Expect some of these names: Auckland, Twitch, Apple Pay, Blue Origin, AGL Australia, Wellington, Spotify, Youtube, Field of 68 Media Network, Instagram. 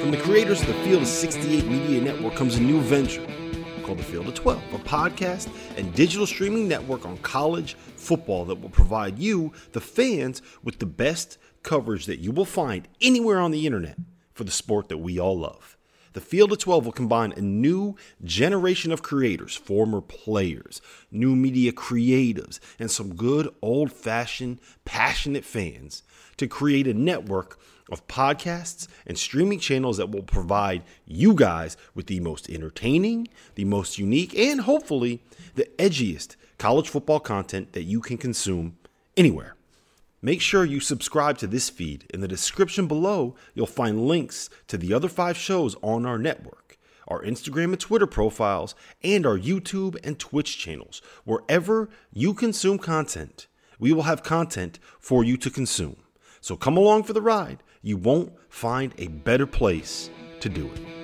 From the creators of the Field of 68 Media Network comes a new venture called the Field of 12, a podcast and digital streaming network on college football that will provide you, the fans, with the best coverage that you will find anywhere on the internet for the sport that we all love. The Field of 12 will combine a new generation of creators, former players, new media creatives, and some good old-fashioned, passionate fans to create a network of podcasts and streaming channels that will provide you guys with the most entertaining, the most unique, and hopefully the edgiest college football content that you can consume anywhere. Make sure you subscribe to this feed. In the description below, you'll find links to the other 5 shows on our network, our Instagram and Twitter profiles, and our YouTube and Twitch channels. Wherever you consume content, we will have content for you to consume. So come along for the ride. You won't find a better place to do it.